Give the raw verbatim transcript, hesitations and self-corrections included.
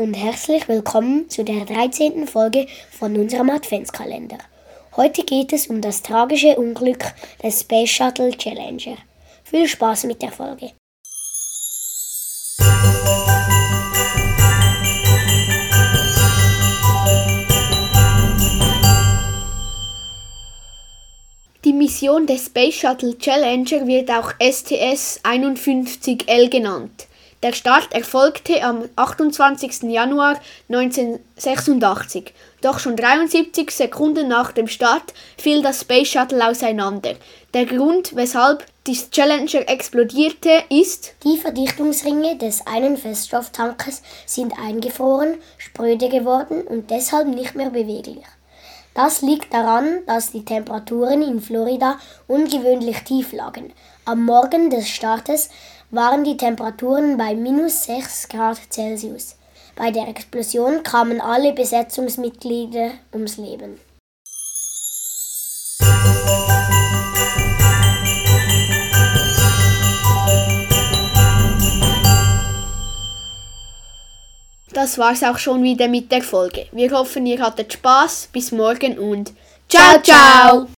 und herzlich willkommen zu der dreizehnten Folge von unserem Adventskalender. Heute geht es um das tragische Unglück des Space Shuttle Challenger. Viel Spaß mit der Folge. Die Mission des Space Shuttle Challenger wird auch S T S einundfünfzig L genannt. Der Start erfolgte am achtundzwanzigsten Januar neunzehnhundertsechsundachtzig. Doch schon dreiundsiebzig Sekunden nach dem Start fiel das Space Shuttle auseinander. Der Grund, weshalb die Challenger explodierte, ist: Die Verdichtungsringe des einen Feststofftankes sind eingefroren, spröde geworden und deshalb nicht mehr beweglich. Das liegt daran, dass die Temperaturen in Florida ungewöhnlich tief lagen. Am Morgen des Startes waren die Temperaturen bei minus sechs Grad Celsius. Bei der Explosion kamen alle Besetzungsmitglieder ums Leben. Das war's auch schon wieder mit der Folge. Wir hoffen, ihr hattet Spaß. Bis morgen und ciao, ciao!